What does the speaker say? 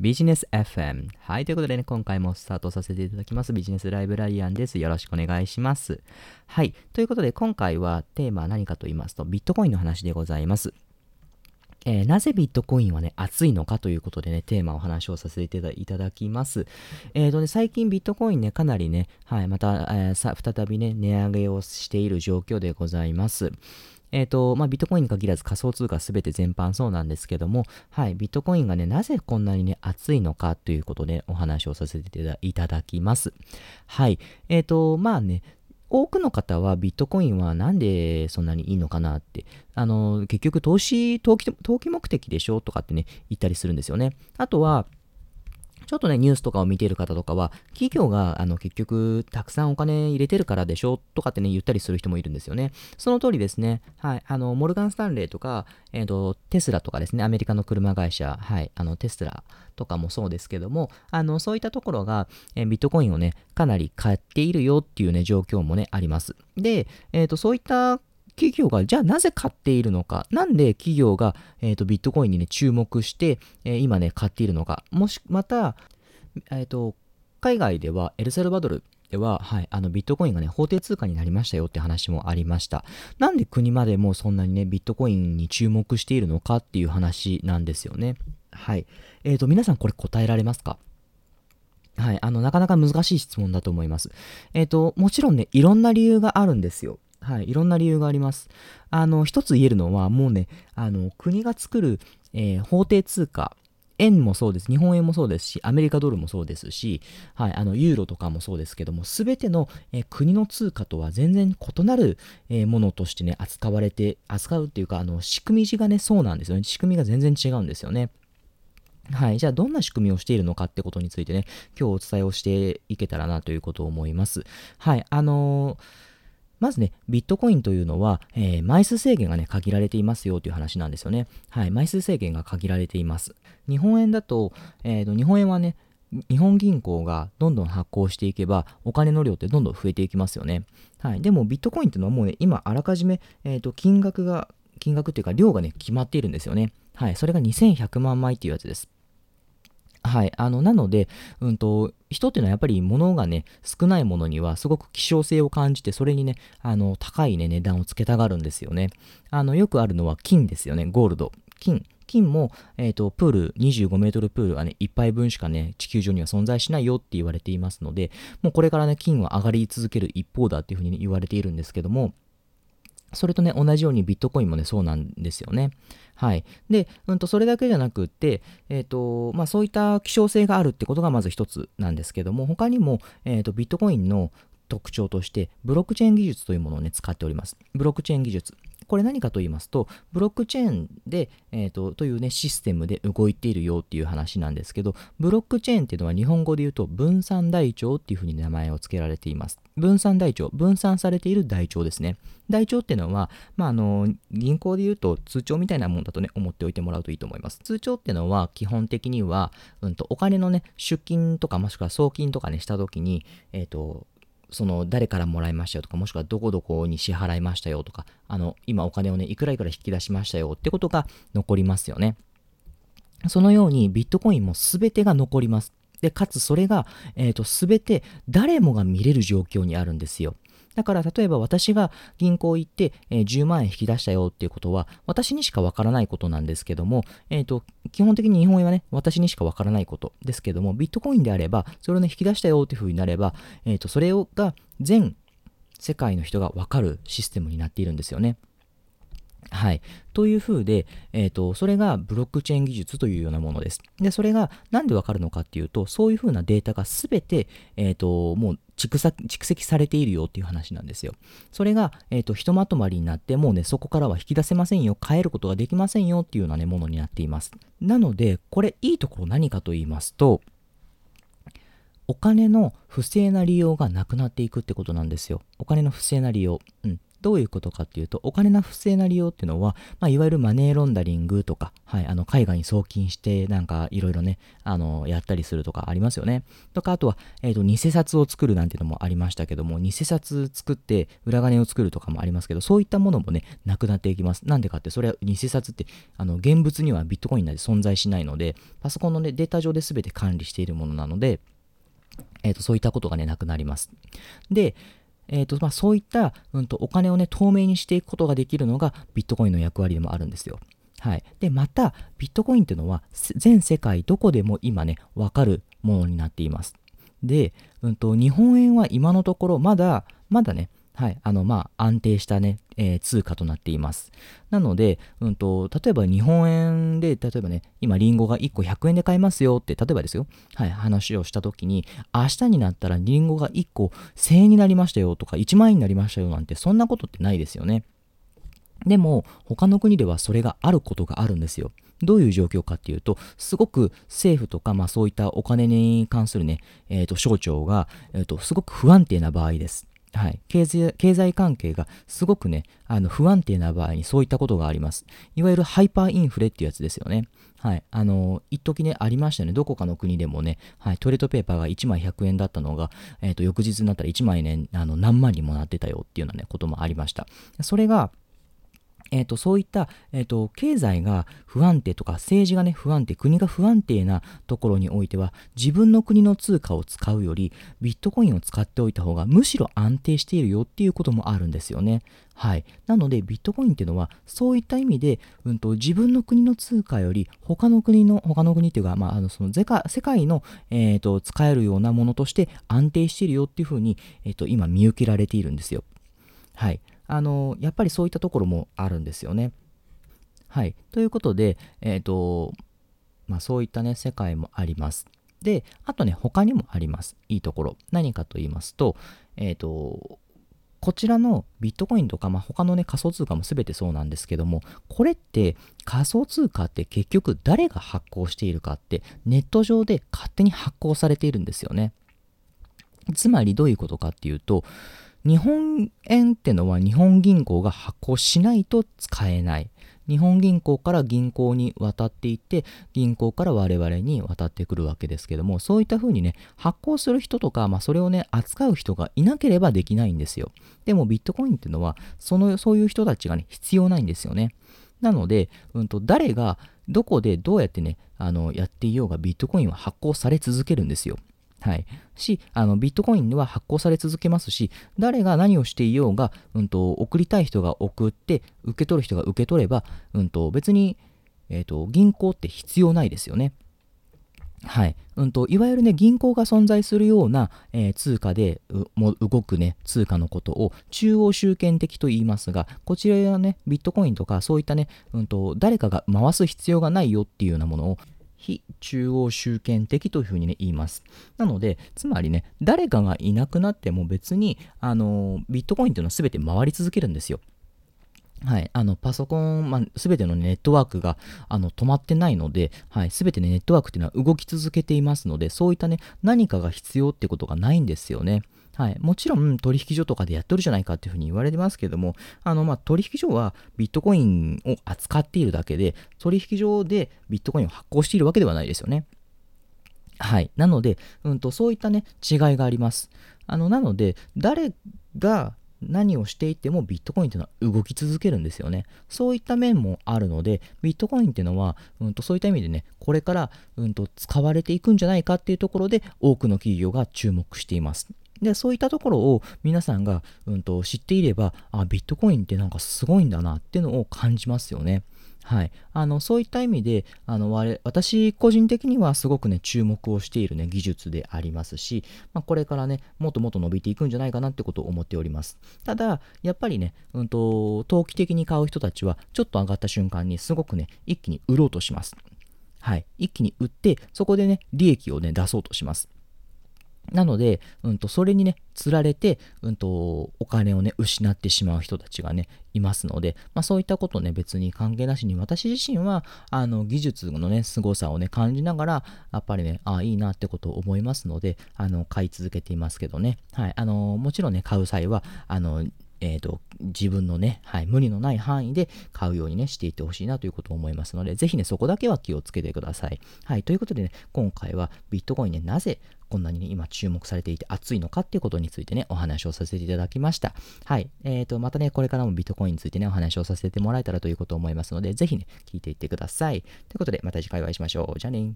ビジネス FM。はい、ということでね、今回もスタートさせていただきます。ビジネスライブラリアンです。よろしくお願いします。はい、ということで今回はテーマは何かと言いますと、ビットコインの話でございます。なぜビットコインはね、熱いのかということでね、テーマをお話をさせていただきます。最近ビットコインね、かなりね、はい、また、再びね、値上げをしている状況でございます。ビットコインに限らず仮想通貨すべて全般そうなんですけども、はい、ビットコインがね、なぜこんなにね、熱いのかということでお話をさせていただきます。はい。多くの方はビットコインはなんでそんなにいいのかなって、結局投機目的でしょとかってね、言ったりするんですよね。あとは、ちょっとね、ニュースとかを見ている方とかは、企業が結局たくさんお金入れてるからでしょとかってね、言ったりする人もいるんですよね。その通りですね。はい。モルガン・スタンレーとか、テスラとかですね、アメリカの車会社、はい、テスラとかもそうですけども、そういったところが、ビットコインをね、かなり買っているよっていうね、状況もね、あります。で、そういった企業がじゃあなぜ買っているのか、なんで企業が、ビットコインにね注目して、今ね買っているのか、もしまた、海外ではエルサルバドルでは、はい、ビットコインがね法定通貨になりましたよって話もありました。なんで国までもそんなにねビットコインに注目しているのかっていう話なんですよね。はい。皆さんこれ答えられますか？はい。なかなか難しい質問だと思います。もちろんねいろんな理由があるんですよ。はい、いろんな理由があります。一つ言えるのは、もうね、国が作る、法定通貨、円もそうです、日本円もそうですし、アメリカドルもそうですし、はい、ユーロとかもそうですけども、すべての、国の通貨とは全然異なる、ものとしてね、扱うっていうか、仕組みがね、そうなんですよね。仕組みが全然違うんですよね。はい。じゃあ、どんな仕組みをしているのかってことについてね、今日お伝えをしていけたらなということを思います。はい。まずね、ビットコインというのは、枚数制限がね、限られていますよという話なんですよね。はい、枚数制限が限られています。日本円だと、日本円はね、日本銀行がどんどん発行していけば、お金の量ってどんどん増えていきますよね。はい、でもビットコインっていうのはもうね、今あらかじめ、金額というか量がね、決まっているんですよね。はい、それが2100万枚っていうやつです。はい。なので、人っていうのはやっぱり物がね、少ないものにはすごく希少性を感じて、それにね、高いね、値段をつけたがるんですよね。よくあるのは金ですよね。ゴールド。金も、25メートルプールはね、1杯分しかね、地球上には存在しないよって言われていますので、もうこれからね、金は上がり続ける一方だっていうふうに言われているんですけども、それとね、同じようにビットコインもね、そうなんですよね。はい。で、それだけじゃなくって、そういった希少性があるってことがまず一つなんですけども、他にも、ビットコインの特徴として、ブロックチェーン技術というものをね、使っております。ブロックチェーン技術。これ何かと言いますと、ブロックチェーンで、というね、システムで動いているよっていう話なんですけど、ブロックチェーンっていうのは日本語で言うと、分散台帳っていうふうに名前を付けられています。分散台帳、分散されている台帳ですね。台帳っていうのは、銀行で言うと通帳みたいなもんだとね、思っておいてもらうといいと思います。通帳っていうのは、基本的には、お金のね、出金とか、もしくは送金とかね、したときに、その誰からもらいましたよとか、もしくはどこどこに支払いましたよとか、今お金をね、いくらいくら引き出しましたよってことが残りますよね。そのようにビットコインも全てが残ります。で、かつそれが、全て誰もが見れる状況にあるんですよ。だから例えば私が銀行行って、10万円引き出したよっていうことは私にしかわからないことなんですけども、基本的に日本円はね、私にしかわからないことですけども、ビットコインであればそれをね、引き出したよっていうふうになれば、それが全世界の人がわかるシステムになっているんですよね。はい。という風で、それがブロックチェーン技術というようなものです。で、それがなんでわかるのかっていうと、そういう風なデータがすべて、もう蓄積されているよっていう話なんですよ。それが、ひとまとまりになって、もうね、そこからは引き出せませんよ、変えることができませんよっていうようなね、ものになっています。なので、これいいところ何かと言いますと、お金の不正な利用がなくなっていくってことなんですよ。お金の不正な利用。どういうことかっていうと、お金の不正な利用っていうのは、いわゆるマネーロンダリングとか、海外に送金してなんかいろいろね、やったりするとかありますよね。とか、あとは、偽札を作るなんていうのもありましたけども、偽札作って裏金を作るとかもありますけど、そういったものもね、なくなっていきます。なんでかって、それは偽札って、現物にはビットコインなんて存在しないので、パソコンの、ね、データ上で全て管理しているものなので、そういったことがね、なくなります。で、そういった、お金をね、透明にしていくことができるのが、ビットコインの役割でもあるんですよ。はい。で、また、ビットコインっていうのは、全世界どこでも今ね、わかるものになっています。で、日本円は今のところ、まだね、安定したね、通貨となっています。なので、例えば日本円で、例えばね、今リンゴが1個100円で買えますよって、例えばですよ、話をしたときに、明日になったらリンゴが1個1000円になりましたよとか、1万円になりましたよなんて、そんなことってないですよね。でも、他の国ではそれがあることがあるんですよ。どういう状況かっていうと、すごく政府とか、そういったお金に関するね、省庁が、すごく不安定な場合です。はい、経済関係がすごくね、不安定な場合にそういったことがあります。いわゆるハイパーインフレっていうやつですよね。はい。一時ね、ありましたね。どこかの国でもね、トイレットペーパーが1枚100円だったのが、翌日になったら1枚ね、何万にもなってたよっていうようなね、こともありました。それが、そういった、経済が不安定とか政治がね不安定、国が不安定なところにおいては、自分の国の通貨を使うよりビットコインを使っておいた方がむしろ安定しているよっていうこともあるんですよね。はい。なのでビットコインっていうのはそういった意味で、自分の国の通貨より他の国っていうか、その世界の、使えるようなものとして安定しているよっていうふうに、今見受けられているんですよ。はい。やっぱりそういったところもあるんですよね。はい。ということで、そういったね、世界もあります。で、あとね、他にもあります。いいところ。何かと言いますと、こちらのビットコインとか、他のね、仮想通貨も全てそうなんですけども、これって仮想通貨って結局誰が発行しているかって、ネット上で勝手に発行されているんですよね。つまりどういうことかっていうと、日本円ってのは日本銀行が発行しないと使えない。日本銀行から銀行に渡っていって、銀行から我々に渡ってくるわけですけども、そういった風にね、発行する人とか、それをね、扱う人がいなければできないんですよ。でもビットコインってのは、そういう人たちがね、必要ないんですよね。なので、誰がどこでどうやってね、やっていようがビットコインは発行され続けるんですよ。はい。ビットコインは発行され続けますし、誰が何をしていようが、送りたい人が送って、受け取る人が受け取れば、別に、銀行って必要ないですよね。はい。いわゆるね、銀行が存在するような、通貨で動くね、通貨のことを中央集権的と言いますが、こちらはね、ビットコインとか、そういったね、誰かが回す必要がないよっていうようなものを、非中央集権的というふうにね言います。なので、つまりね、誰かがいなくなっても別に、ビットコインというのは全て回り続けるんですよ。はい。パソコン、全てのネットワークが、止まってないので、はい。全てね、ネットワークというのは動き続けていますので、そういったね、何かが必要ってことがないんですよね。はい。もちろん、取引所とかでやってるじゃないかっていうふうに言われてますけども、取引所はビットコインを扱っているだけで、取引所でビットコインを発行しているわけではないですよね。はい。なので、そういったね、違いがあります。なので、誰が、何をしていてもビットコインというのは動き続けるんですよね。そういった面もあるので、ビットコインというのは、そういった意味でね、これから、使われていくんじゃないかっていうところで、多くの企業が注目しています。で、そういったところを皆さんが、知っていれば、ビットコインってなんかすごいんだなっていうのを感じますよね。はい。そういった意味で、私個人的にはすごくね、注目をしているね、技術でありますし、これからね、もっともっと伸びていくんじゃないかなってことを思っております。ただ、やっぱりね、投機的に買う人たちは、ちょっと上がった瞬間にすごくね、一気に売ろうとします。はい。一気に売って、そこでね、利益をね、出そうとします。なので、それにね、釣られて、お金をね、失ってしまう人たちがね、いますので、そういったことね、別に関係なしに、私自身は、技術のね、凄さをね、感じながら、やっぱりね、いいなってことを思いますので、買い続けていますけどね、はい、もちろんね、買う際は、自分のね、無理のない範囲で買うようにねしていってほしいなということを思いますので、ぜひねそこだけは気をつけてください。ということでね、今回はビットコインね、なぜこんなに、ね、今注目されていて熱いのかっていうことについてねお話をさせていただきました。またねこれからもビットコインについてねお話をさせてもらえたらということを思いますので、ぜひね聞いていってください。ということでまた次回お会いしましょう。じゃあね。